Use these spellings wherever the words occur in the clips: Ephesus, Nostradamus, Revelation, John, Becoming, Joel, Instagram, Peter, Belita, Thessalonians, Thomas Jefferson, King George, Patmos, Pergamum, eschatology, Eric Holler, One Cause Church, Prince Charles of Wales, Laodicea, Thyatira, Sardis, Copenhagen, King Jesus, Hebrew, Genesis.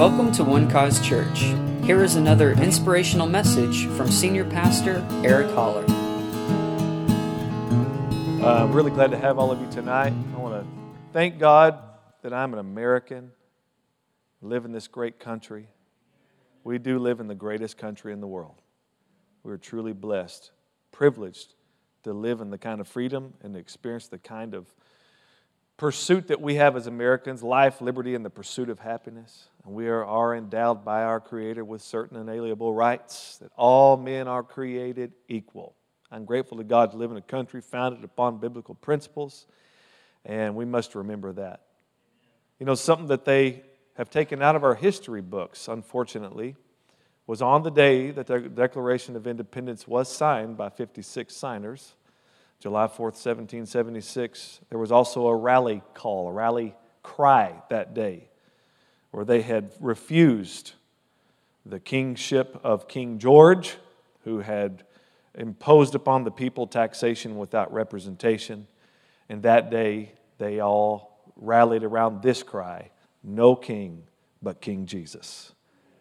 Welcome to One Cause Church. Here is another inspirational message from Senior Pastor Eric Holler. I'm really glad to have all of you tonight. I want to thank God that I'm an American, live in this great country. We do live in the greatest country in the world. We're truly blessed, privileged to live in the kind of freedom and to experience the kind of pursuit that we have as Americans, life, liberty, and the pursuit of happiness. And we are endowed by our Creator with certain inalienable rights, that all men are created equal. I'm grateful to God to live in a country founded upon biblical principles, and we must remember that. You know, something that they have taken out of our history books, unfortunately, was on the day that the Declaration of Independence was signed by 56 signers, July 4th, 1776, there was also a rally call, a rally cry that day, where they had refused the kingship of King George, who had imposed upon the people taxation without representation. And that day, they all rallied around this cry, "No king but King Jesus.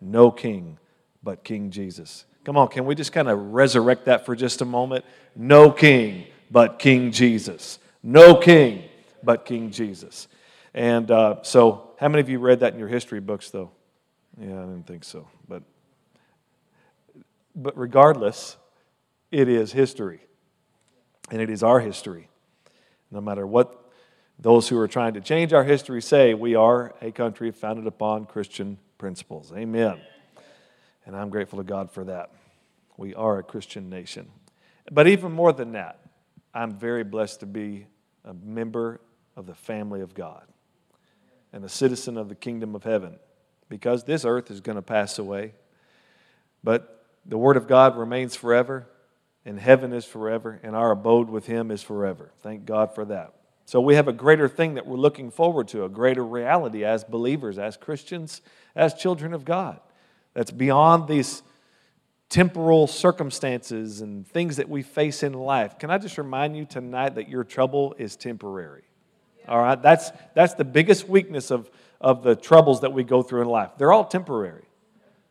No king but King Jesus." Come on, can we just kind of resurrect that for just a moment? No king but King Jesus. No king but King Jesus. And so how many of you read that in your history books, though? Yeah, I didn't think so. But regardless, it is history. And it is our history. No matter what those who are trying to change our history say, we are a country founded upon Christian principles. Amen. And I'm grateful to God for that. We are a Christian nation. But even more than that, I'm very blessed to be a member of the family of God and a citizen of the kingdom of heaven, because this earth is going to pass away, but the word of God remains forever, and heaven is forever, and our abode with him is forever. Thank God for that. So we have a greater thing that we're looking forward to, a greater reality as believers, as Christians, as children of God, that's beyond these temporal circumstances and things that we face in life. Can I just remind you tonight that your trouble is temporary? Yeah. All right? That's the biggest weakness of the troubles that we go through in life. They're all temporary.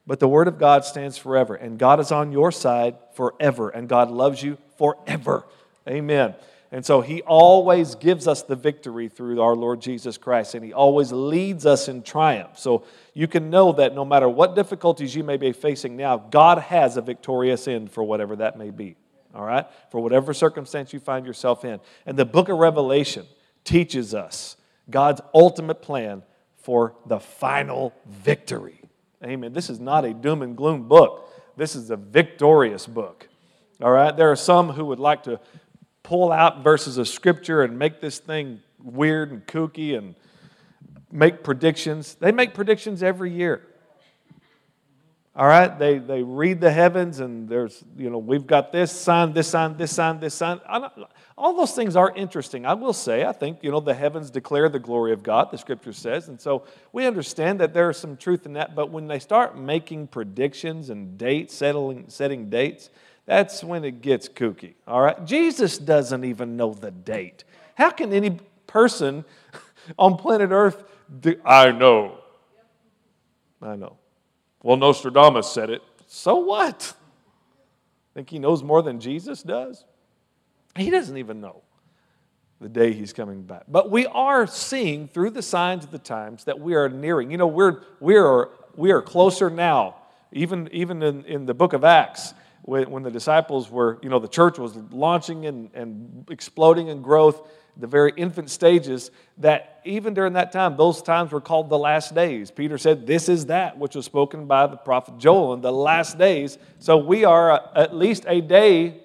But the Word of God stands forever, and God is on your side forever, and God loves you forever. Amen. And so He always gives us the victory through our Lord Jesus Christ, and He always leads us in triumph. So you can know that no matter what difficulties you may be facing now, God has a victorious end for whatever that may be, all right? For whatever circumstance you find yourself in. And the book of Revelation teaches us God's ultimate plan for the final victory. Amen. This is not a doom and gloom book. This is a victorious book, all right? There are some who would like to pull out verses of Scripture and make this thing weird and kooky and make predictions. They make predictions every year. All right? They read the heavens and there's, you know, we've got this sign, this sign, this sign, this sign. All those things are interesting. I will say, I think, you know, the heavens declare the glory of God, the Scripture says. And so we understand that there is some truth in that. But when they start making predictions and dates, setting dates, that's when it gets kooky, all right? Jesus doesn't even know the date. How can any person on planet Earth I know. Well, Nostradamus said it. So what? Think he knows more than Jesus does? He doesn't even know the day he's coming back. But we are seeing through the signs of the times that we are nearing. You know, we are closer now, even in the book of Acts, when the disciples were, you know, the church was launching and exploding in growth, the very infant stages, that even during that time, those times were called the last days. Peter said, this is that which was spoken by the prophet Joel in the last days. So we are at least a day,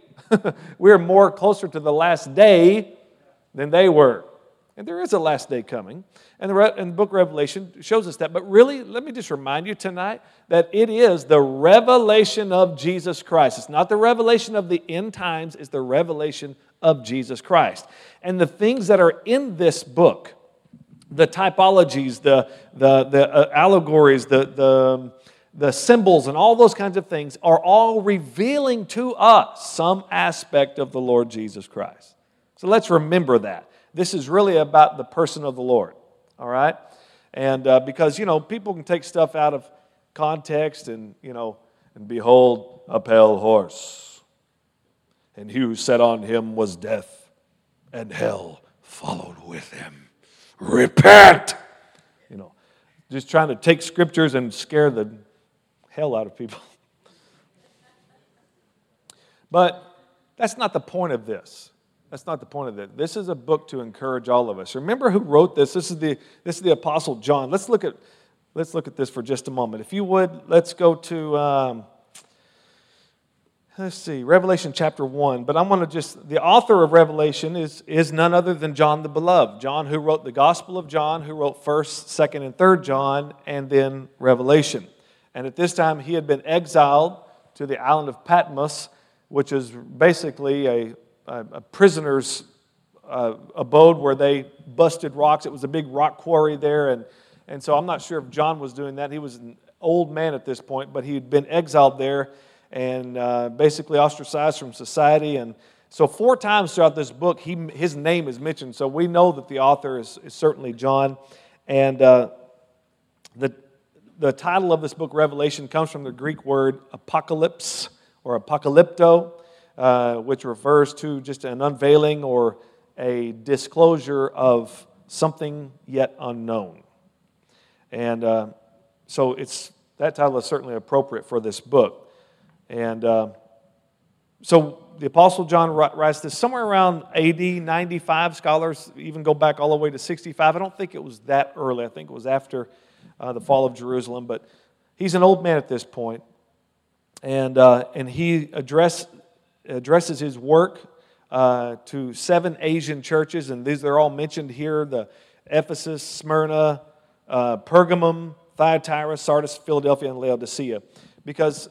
we're more closer to the last day than they were. And there is a last day coming. And the book of Revelation shows us that. But really, let me just remind you tonight that it is the revelation of Jesus Christ. It's not the revelation of the end times. It's the revelation of Jesus Christ. And the things that are in this book, the typologies, the allegories, the symbols, and all those kinds of things are all revealing to us some aspect of the Lord Jesus Christ. So let's remember that. This is really about the person of the Lord, all right? And because, you know, people can take stuff out of context and, you know, and behold, a pale horse. And he who sat on him was death, and hell followed with him. Repent! You know, just trying to take scriptures and scare the hell out of people. But that's not the point of this. That's not the point of it. This is a book to encourage all of us. Remember who wrote this. This is the Apostle John. Let's look at this for just a moment. If you would, let's go to Revelation chapter 1. But I want to just, the author of Revelation is none other than John the Beloved. John, who wrote the Gospel of John, who wrote 1st, 2nd, and 3rd John, and then Revelation. And at this time, he had been exiled to the island of Patmos, which is basically a prisoner's abode where they busted rocks. It was a big rock quarry there, and so I'm not sure if John was doing that. He was an old man at this point, but he had been exiled there and basically ostracized from society. And so 4 times throughout this book, his name is mentioned. So we know that the author is certainly John. And the title of this book, Revelation, comes from the Greek word apocalypse or apocalypto, which refers to just an unveiling or a disclosure of something yet unknown. And so that title is certainly appropriate for this book. And so the Apostle John writes this somewhere around AD 95. Scholars even go back all the way to 65. I don't think it was that early. I think it was after the fall of Jerusalem. But he's an old man at this point. And he addresses his work to 7 Asian churches, and these are all mentioned here: the Ephesus, Smyrna, Pergamum, Thyatira, Sardis, Philadelphia, and Laodicea. Because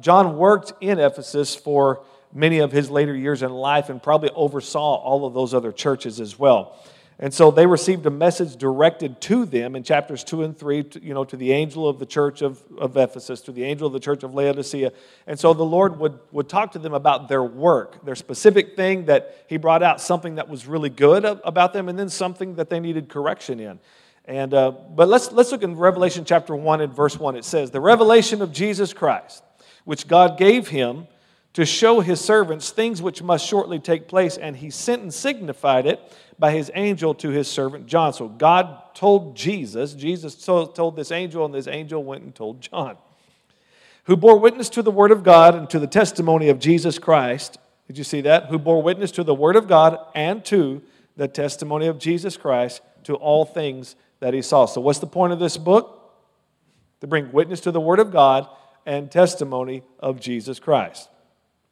John worked in Ephesus for many of his later years in life and probably oversaw all of those other churches as well. And so they received a message directed to them in chapters 2 and 3, to the angel of the church of Ephesus, to the angel of the church of Laodicea. And so the Lord would talk to them about their work, their specific thing that he brought out, something that was really good about them, and then something that they needed correction in. And but let's look in Revelation chapter 1 and verse 1. It says, "The revelation of Jesus Christ, which God gave him to show his servants things which must shortly take place, and he sent and signified it by his angel to his servant John." So God told Jesus, told this angel, and this angel went and told John, "Who bore witness to the word of God and to the testimony of Jesus Christ." Did you see that? Who bore witness to the word of God and to the testimony of Jesus Christ, to all things that he saw. So what's the point of this book? To bring witness to the word of God and testimony of Jesus Christ.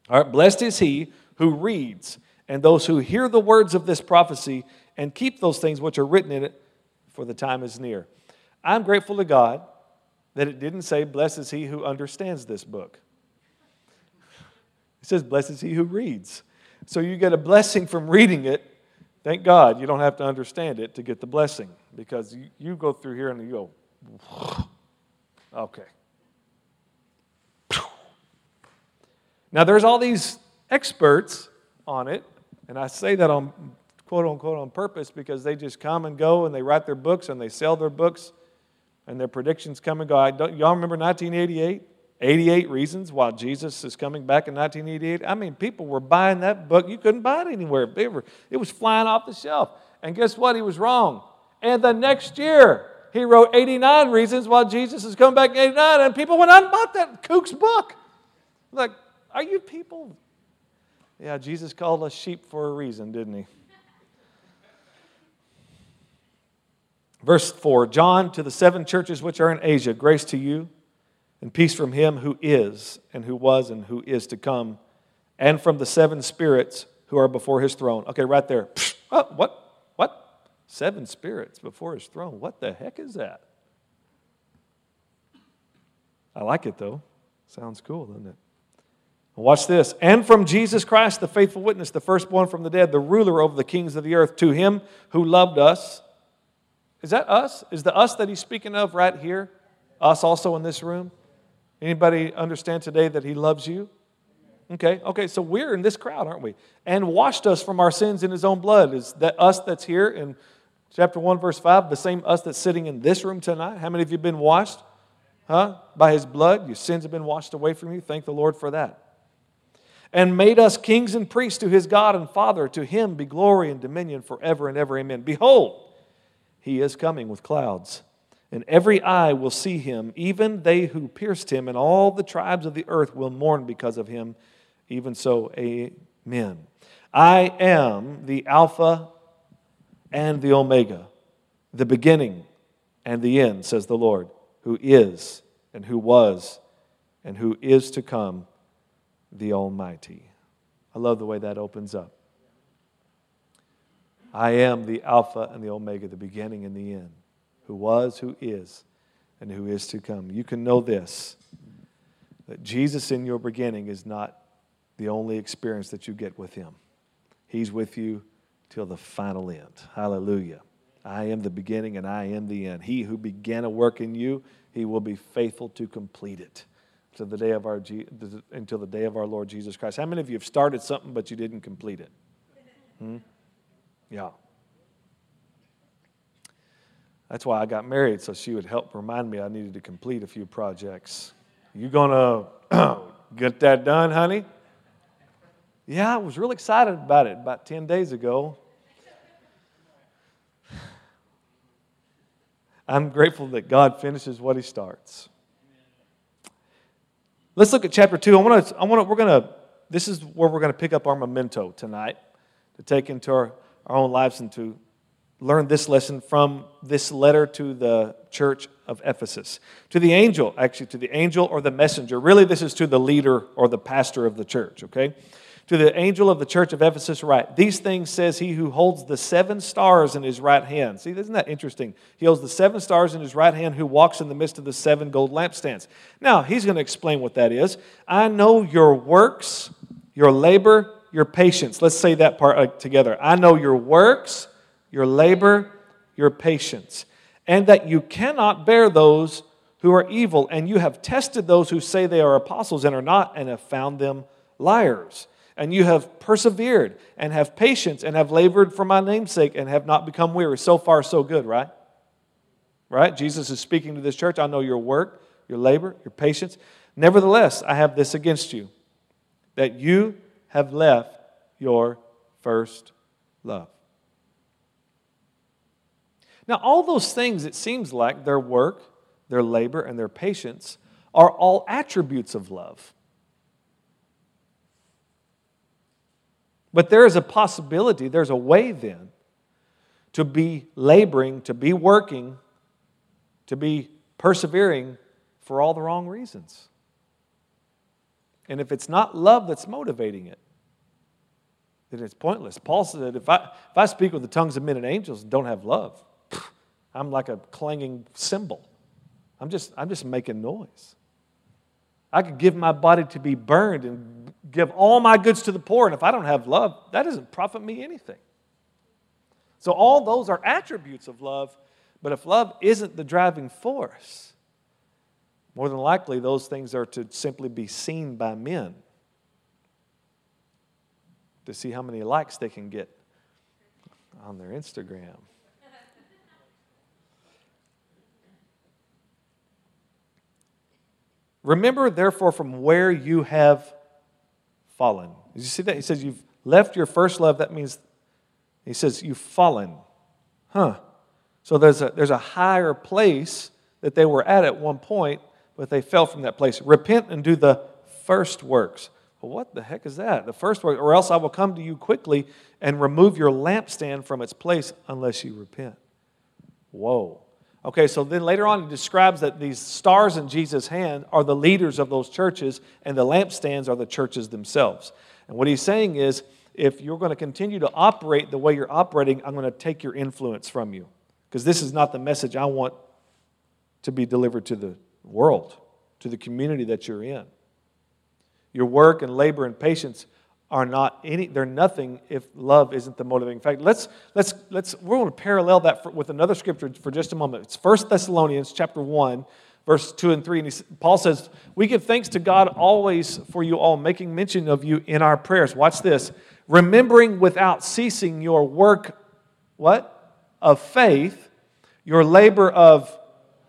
All right, "Blessed is he who reads, and those who hear the words of this prophecy and keep those things which are written in it, for the time is near." I'm grateful to God that it didn't say, "Blessed is he who understands this book." It says, "Blessed is he who reads." So you get a blessing from reading it. Thank God you don't have to understand it to get the blessing, because you go through here and you go, okay. Now, there's all these experts on it, and I say that on quote-unquote on purpose, because they just come and go, and they write their books, and they sell their books, and their predictions come and go. Y'all remember 1988? 88 Reasons Why Jesus is Coming Back in 1988? I mean, people were buying that book. You couldn't buy it anywhere. It was flying off the shelf. And guess what? He was wrong. And the next year, he wrote 89 Reasons Why Jesus is Coming Back in 89, and people went out and bought that kook's book. Like, are you people? Yeah, Jesus called us sheep for a reason, didn't he? Verse 4, "John, to the 7 churches which are in Asia, grace to you and peace from him who is, and who was, and who is to come, and from the 7 spirits who are before his throne." Okay, right there. Oh, what? 7 spirits before his throne. What the heck is that? I like it, though. Sounds cool, doesn't it? Watch this. "And from Jesus Christ, the faithful witness, the firstborn from the dead, the ruler over the kings of the earth, to him who loved us." Is that us? Is the us that he's speaking of right here? Us also in this room? Anybody understand today that he loves you? Okay, so we're in this crowd, aren't we? "And washed us from our sins in his own blood." Is that us that's here in Chapter 1, verse 5, the same us that's sitting in this room tonight. How many of you have been washed? By His blood, your sins have been washed away from you. Thank the Lord for that. And made us kings and priests to His God and Father. To Him be glory and dominion forever and ever. Amen. Behold, He is coming with clouds, and every eye will see Him, even they who pierced Him, and all the tribes of the earth will mourn because of Him. Even so, amen. I am the Alpha and the Omega, the beginning and the end, says the Lord, who is and who was and who is to come, the Almighty. I love the way that opens up. I am the Alpha and the Omega, the beginning and the end, who was, who is, and who is to come. You can know this, that Jesus in your beginning is not the only experience that you get with Him. He's with you till the final end. Hallelujah. I am the beginning and I am the end. He who began a work in you, He will be faithful to complete it until the day of our Lord Jesus Christ. How many of you have started something but you didn't complete it? Yeah. That's why I got married, so she would help remind me I needed to complete a few projects. You going to get that done, honey? Yeah, I was real excited about it about 10 days ago. I'm grateful that God finishes what He starts. Let's look at chapter 2. This is where we're going to pick up our memento tonight to take into our own lives and to learn this lesson from this letter to the church of Ephesus. To the angel or the messenger. Really, this is to the leader or the pastor of the church, okay? To the angel of the church of Ephesus write, these things says He who holds the 7 stars in His right hand. See, isn't that interesting? He holds the 7 stars in His right hand, who walks in the midst of the 7 gold lampstands. Now, he's going to explain what that is. I know your works, your labor, your patience. Let's say that part together. I know your works, your labor, your patience, and that you cannot bear those who are evil, and you have tested those who say they are apostles and are not, and have found them liars. And you have persevered, and have patience, and have labored for my name's sake, and have not become weary. So far, so good, right? Right? Jesus is speaking to this church. I know your work, your labor, your patience. Nevertheless, I have this against you, that you have left your first love. Now, all those things, it seems like, their work, their labor, and their patience are all attributes of love. But there is a possibility, there's a way then to be laboring, to be working, to be persevering for all the wrong reasons. And if it's not love that's motivating it, then it's pointless. Paul said, if I speak with the tongues of men and angels and don't have love, I'm like a clanging cymbal. I'm just making noise. I could give my body to be burned and give all my goods to the poor, and if I don't have love, that doesn't profit me anything. So all those are attributes of love, but if love isn't the driving force, more than likely those things are to simply be seen by men to see how many likes they can get on their Instagram. Remember, therefore, from where you have fallen. Did you see that? He says, you've left your first love. That means, he says, you've fallen. So there's a higher place that they were at one point, but they fell from that place. Repent and do the first works. Well, what the heck is that? The first work, or else I will come to you quickly and remove your lampstand from its place unless you repent. Whoa. Okay, so then later on it describes that these stars in Jesus' hand are the leaders of those churches, and the lampstands are the churches themselves. And what he's saying is, if you're going to continue to operate the way you're operating, I'm going to take your influence from you, because this is not the message I want to be delivered to the world, to the community that you're in. Your work and labor and patience are not any. They're nothing if love isn't the motivating factor. We're going to parallel that with another scripture for just a moment. It's 1 Thessalonians chapter 1, verse 2 and 3. And Paul says, "We give thanks to God always for you all, making mention of you in our prayers." Watch this. Remembering without ceasing your work, what? of faith, your labor of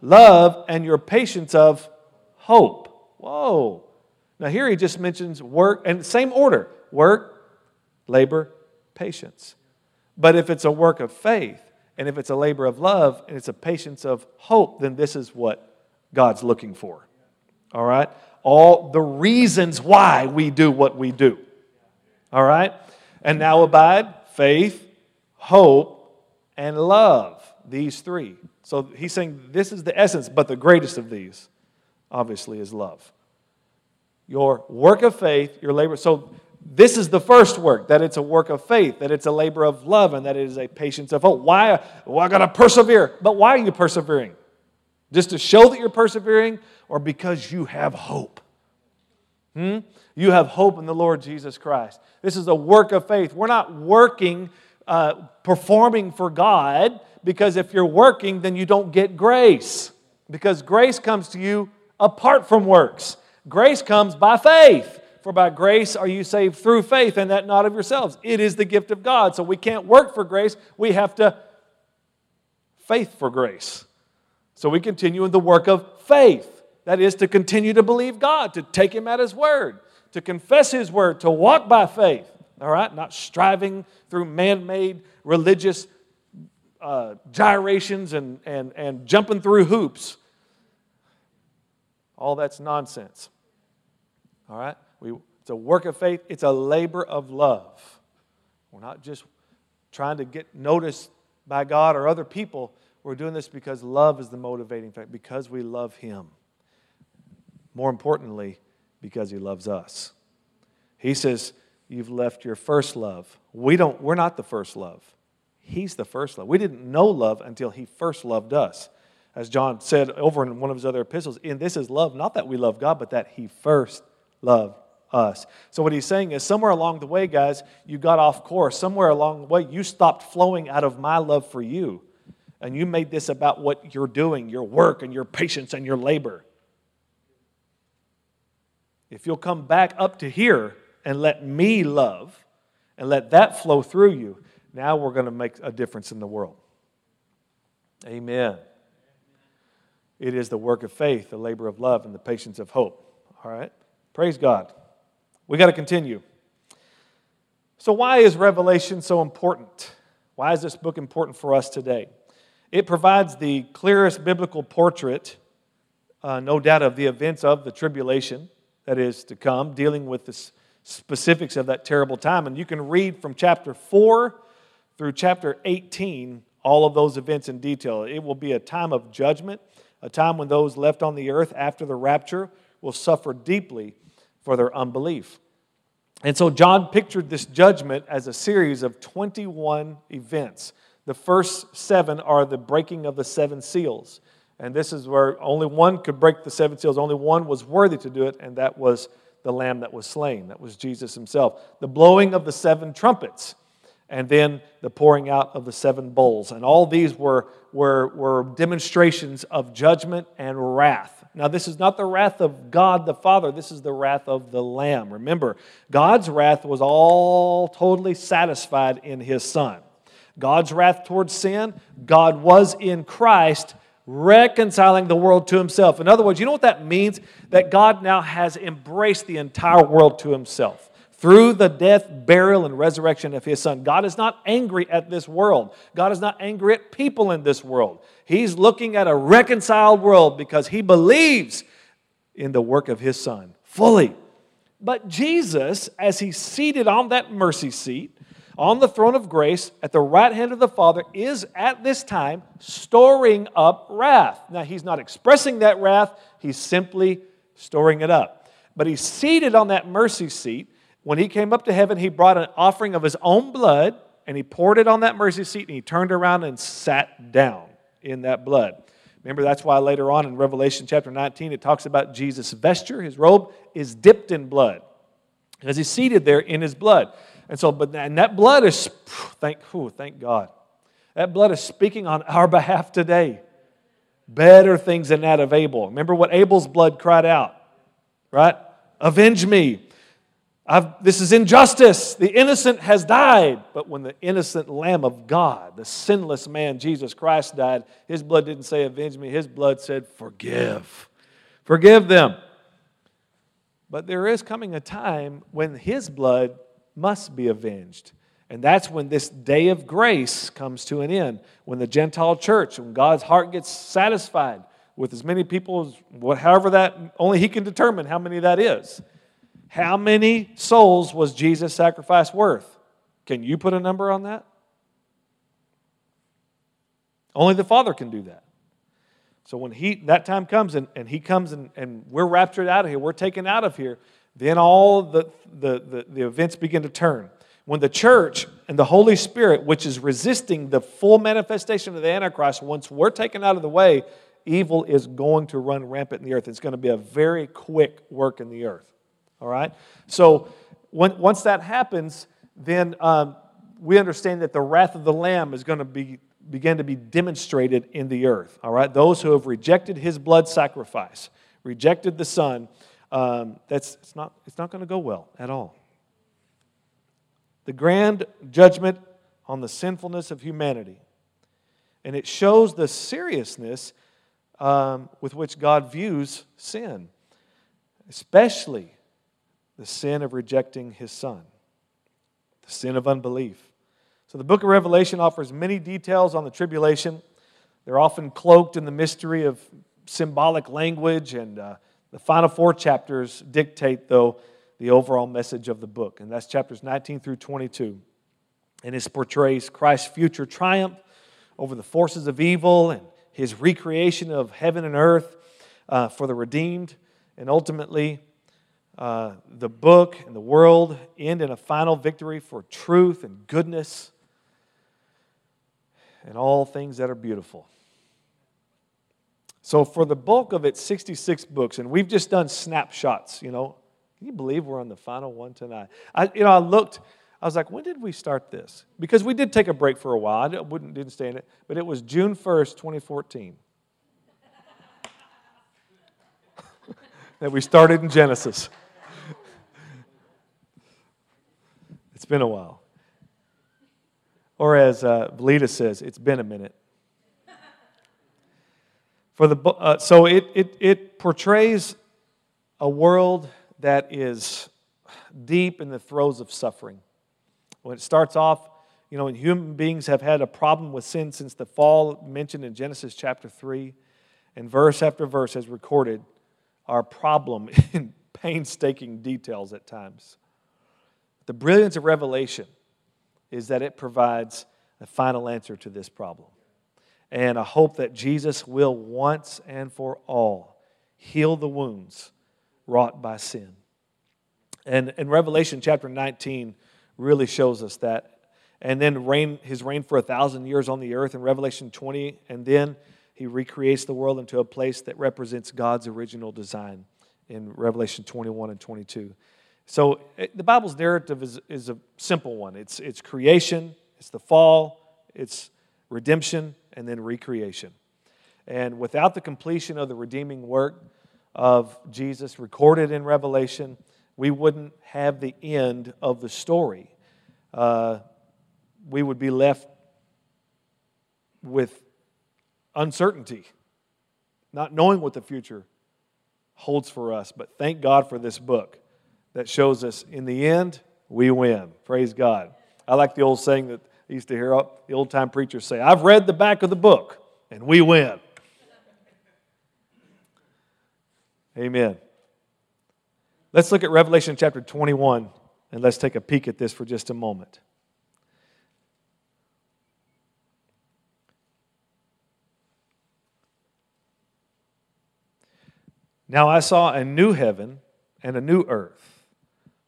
love, and your patience of hope. Whoa. Now here he just mentions work, and same order, work, labor, patience. But if it's a work of faith, and if it's a labor of love, and it's a patience of hope, then this is what God's looking for. All right? All the reasons why we do what we do. All right? And now abide faith, hope, and love. These three. So he's saying this is the essence, but the greatest of these, obviously, is love. Your work of faith, your labor. So this is the first work, that it's a work of faith, that it's a labor of love, and that it is a patience of hope. Why? Well, I got to persevere. But why are you persevering? Just to show that you're persevering, or because you have hope? You have hope in the Lord Jesus Christ. This is a work of faith. We're not working, performing for God, because if you're working, then you don't get grace. Because grace comes to you apart from works. Grace comes by faith. For by grace are you saved through faith, and that not of yourselves. It is the gift of God. So we can't work for grace. We have to faith for grace. So we continue in the work of faith. That is to continue to believe God, to take Him at His word, to confess His word, to walk by faith. All right? Not striving through man-made religious gyrations and jumping through hoops. All that's nonsense. All right? It's a work of faith. It's a labor of love. We're not just trying to get noticed by God or other people. We're doing this because love is the motivating factor, because we love Him. More importantly, because He loves us. He says, you've left your first love. We're not the first love. He's the first love. We didn't know love until He first loved us. As John said over in one of his other epistles, and this is love, not that we love God, but that He first loved us. So what he's saying is, somewhere along the way, guys, you got off course. Somewhere along the way, you stopped flowing out of my love for you, and you made this about what you're doing, your work and your patience and your labor. If you'll come back up to here and let me love and let that flow through you, now we're going to make a difference in the world. Amen. It is the work of faith, the labor of love, and the patience of hope. All right? Praise God. We got to continue. So why is Revelation so important? Why is this book important for us today? It provides the clearest biblical portrait, no doubt, of the events of the tribulation that is to come, dealing with the specifics of that terrible time. And you can read from chapter 4 through chapter 18, all of those events in detail. It will be a time of judgment, a time when those left on the earth after the rapture will suffer deeply for their unbelief. And so John pictured this judgment as a series of 21 events. The first 7 are the breaking of the 7 seals. And this is where only one could break the 7 seals. Only one was worthy to do it, and that was the Lamb that was slain. That was Jesus Himself. The blowing of the 7 trumpets. And then the pouring out of the 7 bowls. And all these were demonstrations of judgment and wrath. Now, this is not the wrath of God the Father. This is the wrath of the Lamb. Remember, God's wrath was all totally satisfied in His Son. God's wrath towards sin, God was in Christ reconciling the world to Himself. In other words, you know what that means? That God now has embraced the entire world to Himself. Through the death, burial, and resurrection of His Son. God is not angry at this world. God is not angry at people in this world. He's looking at a reconciled world because He believes in the work of His Son fully. But Jesus, as He's seated on that mercy seat, on the throne of grace, at the right hand of the Father, is at this time storing up wrath. Now, He's not expressing that wrath. He's simply storing it up. But He's seated on that mercy seat. When He came up to heaven, He brought an offering of His own blood, and He poured it on that mercy seat, and He turned around and sat down in that blood. Remember, that's why later on in Revelation chapter 19, it talks about Jesus' vesture, His robe, is dipped in blood, because He's seated there in His blood. And that blood is, thank God, that blood is speaking on our behalf today. Better things than that of Abel. Remember what Abel's blood cried out, right? Avenge me. This is injustice. The innocent has died. But when the innocent Lamb of God, the sinless man, Jesus Christ, died, his blood didn't say, avenge me. His blood said, forgive. Forgive them. But there is coming a time when his blood must be avenged. And that's when this day of grace comes to an end. When the Gentile church, when God's heart gets satisfied with as many people, however that, only he can determine how many that is. How many souls was Jesus' sacrifice worth? Can you put a number on that? Only the Father can do that. So when that time comes and he comes and we're raptured out of here, we're taken out of here, then all the events begin to turn. When the church and the Holy Spirit, which is resisting the full manifestation of the Antichrist, once we're taken out of the way, evil is going to run rampant in the earth. It's going to be a very quick work in the earth. All right? So once that happens, then we understand that the wrath of the Lamb is going to begin to be demonstrated in the earth. All right? Those who have rejected his blood sacrifice, rejected the Son, it's not going to go well at all. The grand judgment on the sinfulness of humanity. And it shows the seriousness with which God views sin, especially the sin of rejecting his Son, the sin of unbelief. So the book of Revelation offers many details on the tribulation. They're often cloaked in the mystery of symbolic language, and the final four chapters dictate, though, the overall message of the book, and that's chapters 19 through 22. And it portrays Christ's future triumph over the forces of evil and his recreation of heaven and earth for the redeemed, and ultimately the book and the world end in a final victory for truth and goodness and all things that are beautiful. So for the bulk of it, 66 books, and we've just done snapshots, Can you believe we're on the final one tonight? I looked, I was like, when did we start this? Because we did take a break for a while. I didn't stay in it, but it was June 1st, 2014. That we started in Genesis. It's been a while. Or as Belita says, it's been a minute. For the so it portrays a world that is deep in the throes of suffering. When it starts off, and human beings have had a problem with sin since the fall mentioned in Genesis chapter 3, and verse after verse has recorded our problem in painstaking details at times. The brilliance of Revelation is that it provides a final answer to this problem, and a hope that Jesus will once and for all heal the wounds wrought by sin. And Revelation chapter 19 really shows us that. And then his reign for 1,000 years on the earth in Revelation 20, and then he recreates the world into a place that represents God's original design in Revelation 21 and 22. So the Bible's narrative is a simple one. It's creation, it's the fall, it's redemption, and then recreation. And without the completion of the redeeming work of Jesus recorded in Revelation, we wouldn't have the end of the story. We would be left with uncertainty, not knowing what the future holds for us. But thank God for this book that shows us in the end, we win. Praise God. I like the old saying that I used to hear the old-time preachers say, I've read the back of the book, and we win. Amen. Let's look at Revelation chapter 21, and let's take a peek at this for just a moment. Now I saw a new heaven and a new earth.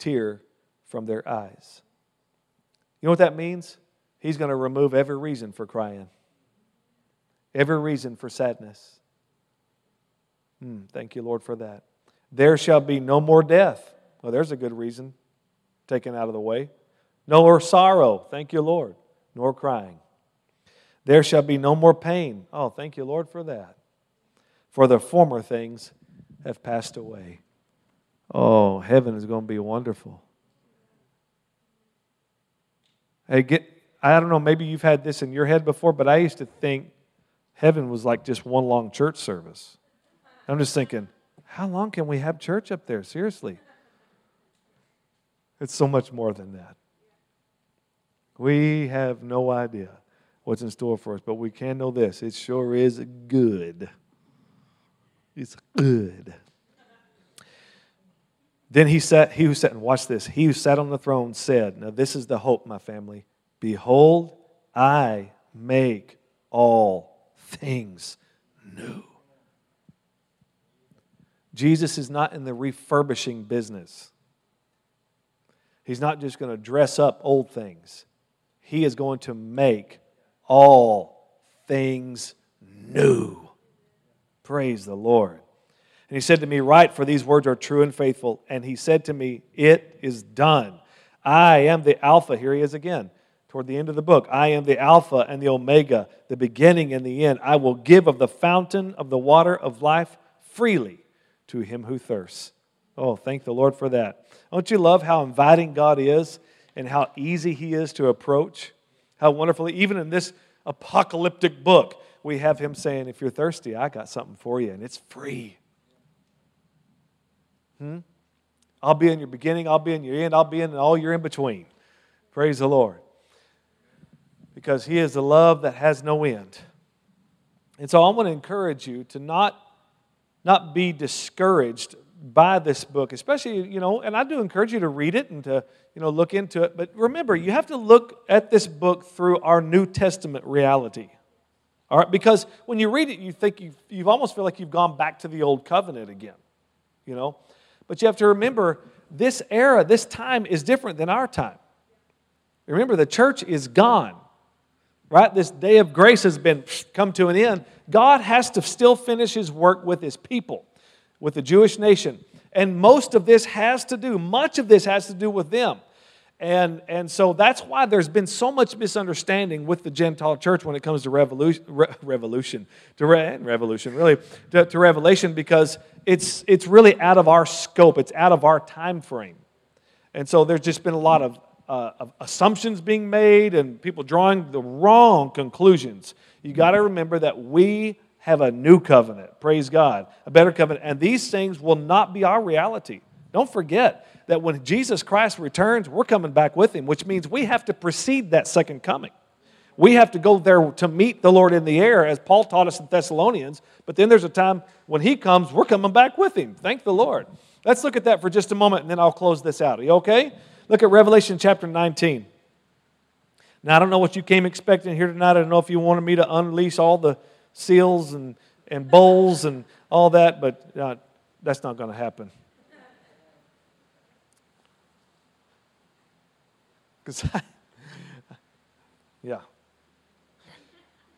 tear from their eyes. You know what that means? He's going to remove every reason for crying. Every reason for sadness. Thank you, Lord, for that. There shall be no more death. Well, there's a good reason taken out of the way. No more sorrow. Thank you, Lord. Nor crying. There shall be no more pain. Oh, thank you, Lord, for that. For the former things have passed away. Oh, heaven is going to be wonderful. Hey, I don't know, maybe you've had this in your head before, but I used to think heaven was like just one long church service. I'm just thinking, how long can we have church up there? Seriously. It's so much more than that. We have no idea what's in store for us, but we can know this. It sure is good. It's good. Then he who sat, and watch this, he who sat on the throne said, now this is the hope, my family, behold, I make all things new. Jesus is not in the refurbishing business. He's not just going to dress up old things. He is going to make all things new. Praise the Lord. And he said to me, write, for these words are true and faithful. And he said to me, it is done. I am the Alpha. Here he is again, toward the end of the book. I am the Alpha and the Omega, the beginning and the end. I will give of the fountain of the water of life freely to him who thirsts. Oh, thank the Lord for that. Don't you love how inviting God is and how easy he is to approach? How wonderfully, even in this apocalyptic book, we have him saying, if you're thirsty, I got something for you, and it's free. I'll be in your beginning, I'll be in your end, I'll be in all your in-between. Praise the Lord. Because he is the love that has no end. And so I want to encourage you to not be discouraged by this book, especially, and I do encourage you to read it and to, look into it. But remember, you have to look at this book through our New Testament reality. All right? Because when you read it, you think you almost feel like you've gone back to the old covenant again, But you have to remember, this era, this time is different than our time. Remember, the church is gone, right? This day of grace has been come to an end. God has to still finish his work with his people, with the Jewish nation. And much of this has to do with them. And so that's why there's been so much misunderstanding with the Gentile church when it comes to Revelation, because it's really out of our scope. It's out of our time frame. And so there's just been a lot of assumptions being made and people drawing the wrong conclusions. You got to remember that we have a new covenant, praise God, a better covenant. And these things will not be our reality. Don't forget that when Jesus Christ returns, we're coming back with him, which means we have to precede that second coming. We have to go there to meet the Lord in the air, as Paul taught us in Thessalonians. But then there's a time when he comes, we're coming back with him. Thank the Lord. Let's look at that for just a moment, and then I'll close this out. Are you okay? Look at Revelation chapter 19. Now, I don't know what you came expecting here tonight. I don't know if you wanted me to unleash all the seals and bowls and all that, but that's not going to happen.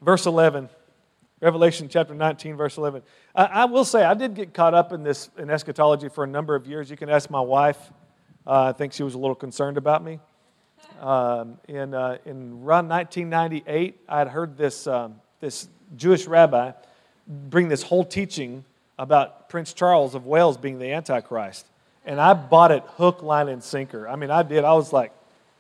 Verse 11, Revelation chapter 19, verse 11. I will say I did get caught up in eschatology for a number of years. You can ask my wife. I think she was a little concerned about me. In around 1998, I had heard this Jewish rabbi bring this whole teaching about Prince Charles of Wales being the Antichrist, and I bought it hook, line, and sinker. I mean, I did. I was like,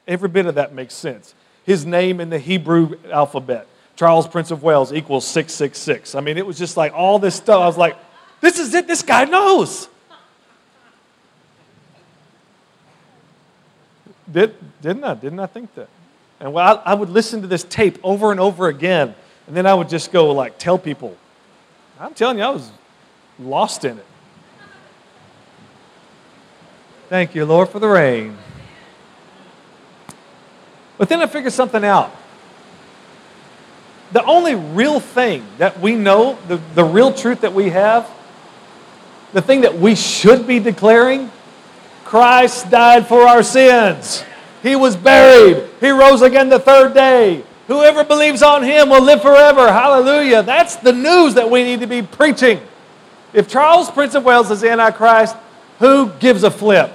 every bit of that makes sense. His name in the Hebrew alphabet, Charles, Prince of Wales, equals 666. I mean, it was just like all this stuff. I was like, this is it. This guy knows. Didn't I think that? And well, I would listen to this tape over and over again, and then I would just go like tell people. I'm telling you, I was lost in it. Thank you, Lord, for the rain. But then I figured something out. The only real thing that we know, the real truth that we have, the thing that we should be declaring, Christ died for our sins. He was buried. He rose again the third day. Whoever believes on Him will live forever. Hallelujah. That's the news that we need to be preaching. If Charles, Prince of Wales, is the Antichrist, who gives a flip?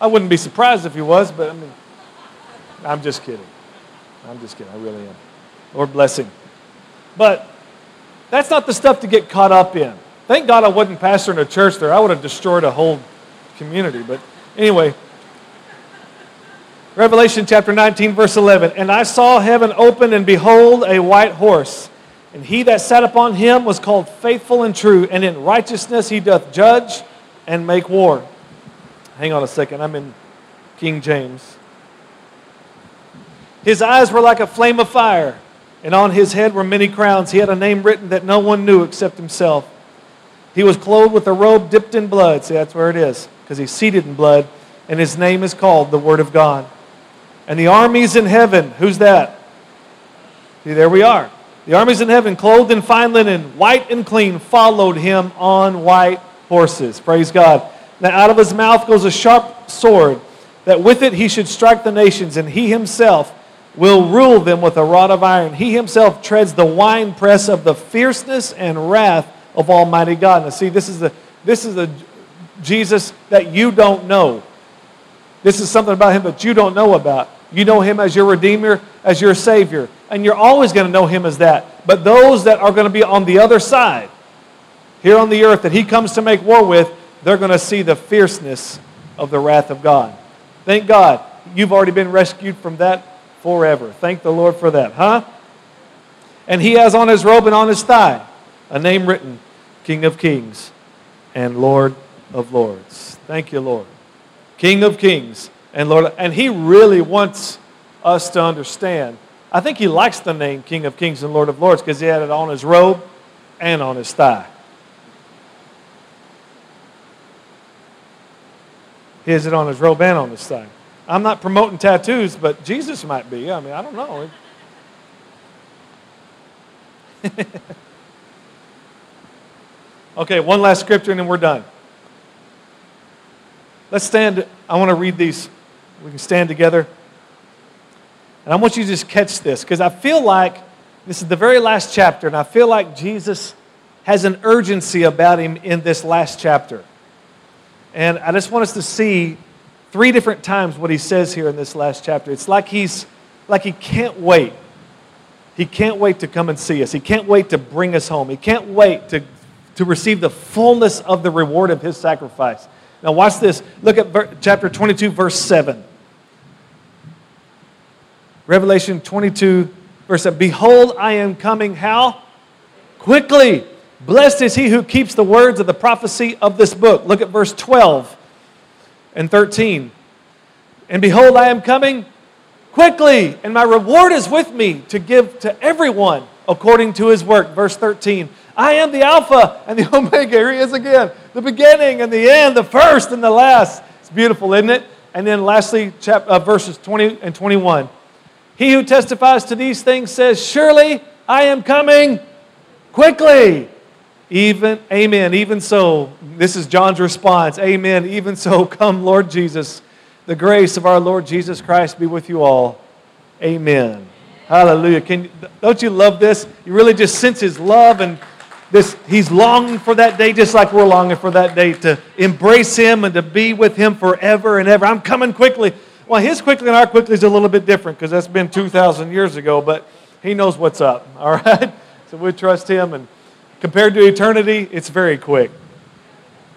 I wouldn't be surprised if he was, but I mean, I'm just kidding. I really am. Lord bless him. But that's not the stuff to get caught up in. Thank God I wasn't pastoring a church there. I would have destroyed a whole community. But anyway, Revelation chapter 19, verse 11. And I saw heaven open, and behold, a white horse. And he that sat upon him was called Faithful and True, and in righteousness he doth judge and make war. Hang on a second. I'm in King James. His eyes were like a flame of fire, and on his head were many crowns. He had a name written that no one knew except himself. He was clothed with a robe dipped in blood. See, that's where it is, because he's seated in blood. And his name is called the Word of God. And the armies in heaven, who's that? See, there we are. The armies in heaven, clothed in fine linen, white and clean, followed him on white horses. Praise God. Now out of his mouth goes a sharp sword, that with it he should strike the nations, and he himself will rule them with a rod of iron. He himself treads the winepress of the fierceness and wrath of Almighty God. Now see, this is the Jesus that you don't know. This is something about Him that you don't know about. You know Him as your Redeemer, as your Savior, and you're always going to know Him as that. But those that are going to be on the other side, here on the earth, that He comes to make war with, they're going to see the fierceness of the wrath of God. Thank God, you've already been rescued from that forever. Thank the Lord for that, huh? And He has on His robe and on His thigh a name written, King of Kings and Lord of Lords. Thank you, Lord. King of Kings and Lord. And He really wants us to understand. I think He likes the name King of Kings and Lord of Lords because He had it on His robe and on His thigh. He has it on His robe and on His thigh. I'm not promoting tattoos, but Jesus might be. I mean, I don't know. Okay, one last scripture and then we're done. Let's stand. I want to read these. We can stand together. And I want you to just catch this, because I feel like this is the very last chapter, and I feel like Jesus has an urgency about Him in this last chapter. And I just want us to see three different times what He says here in this last chapter. It's like He can't wait. He can't wait to come and see us. He can't wait to bring us home. He can't wait to receive the fullness of the reward of His sacrifice. Now watch this. Look at chapter 22, verse 7. Revelation 22, verse 7. Behold, I am coming how? Quickly. Blessed is he who keeps the words of the prophecy of this book. Look at verse 12 and 13. And behold, I am coming quickly, and my reward is with me to give to everyone according to his work. Verse 13. I am the Alpha and the Omega. Here He is again. The beginning and the end, the first and the last. It's beautiful, isn't it? And then lastly, verses 20 and 21. He who testifies to these things says, surely I am coming quickly. Amen, even so. This is John's response. Amen, even so. Come, Lord Jesus. The grace of our Lord Jesus Christ be with you all. Amen. Hallelujah. Don't you love this? You really just sense His love and this, He's longing for that day just like we're longing for that day to embrace Him and to be with Him forever and ever. I'm coming quickly. Well, His quickly and our quickly is a little bit different because that's been 2,000 years ago, but He knows what's up, all right? So we trust Him, and compared to eternity, it's very quick.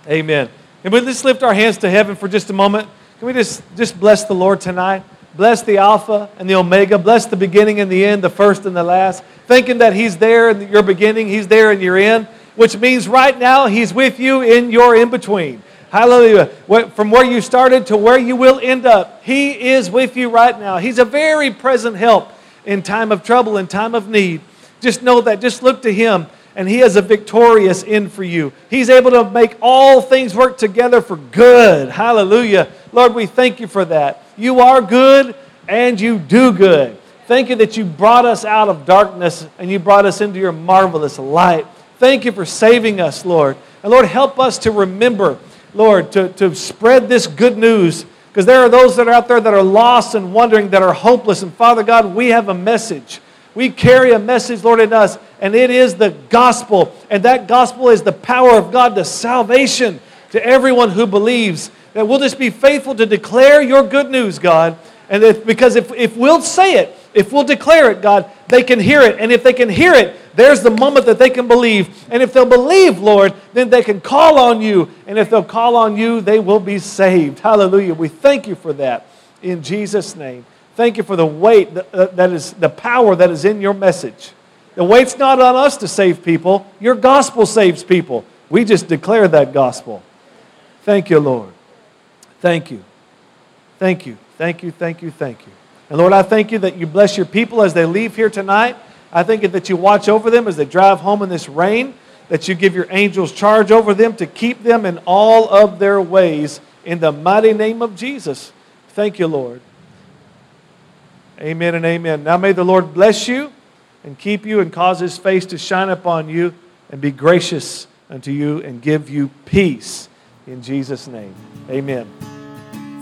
Amen. And we just lift our hands to heaven for just a moment. Can we just bless the Lord tonight? Bless the Alpha and the Omega. Bless the beginning and the end, the first and the last. Thinking that He's there in your beginning, He's there in your end, which means right now He's with you in your in-between. Hallelujah. From where you started to where you will end up, He is with you right now. He's a very present help in time of trouble, in time of need. Just know that. Just look to Him, and He has a victorious end for you. He's able to make all things work together for good. Hallelujah. Lord, we thank You for that. You are good, and You do good. Thank You that You brought us out of darkness, and You brought us into Your marvelous light. Thank you for saving us, Lord. And Lord, help us to remember, Lord, to spread this good news, because there are those that are out there that are lost and wondering, that are hopeless. And Father God, we have a message. We carry a message, Lord, in us, and it is the gospel. And that gospel is the power of God, the salvation to everyone who believes. That we'll just be faithful to declare your good news, God. And because if we'll say it, if we'll declare it, God, they can hear it. And if they can hear it, there's the moment that they can believe. And if they'll believe, Lord, then they can call on you. And if they'll call on you, they will be saved. Hallelujah. We thank you for that in Jesus' name. Thank you for the weight that is the power that is in your message. The weight's not on us to save people. Your gospel saves people. We just declare that gospel. Thank you, Lord. Thank you. Thank you. Thank you, thank you, thank you. And Lord, I thank you that you bless your people as they leave here tonight. I thank you that you watch over them as they drive home in this rain, that you give your angels charge over them to keep them in all of their ways in the mighty name of Jesus. Thank you, Lord. Amen and amen. Now may the Lord bless you and keep you and cause his face to shine upon you and be gracious unto you and give you peace in Jesus' name. Amen.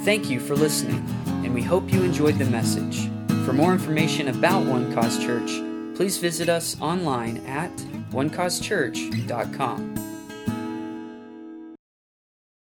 Thank you for listening, and we hope you enjoyed the message. For more information about One Cause Church, please visit us online at onecausechurch.com.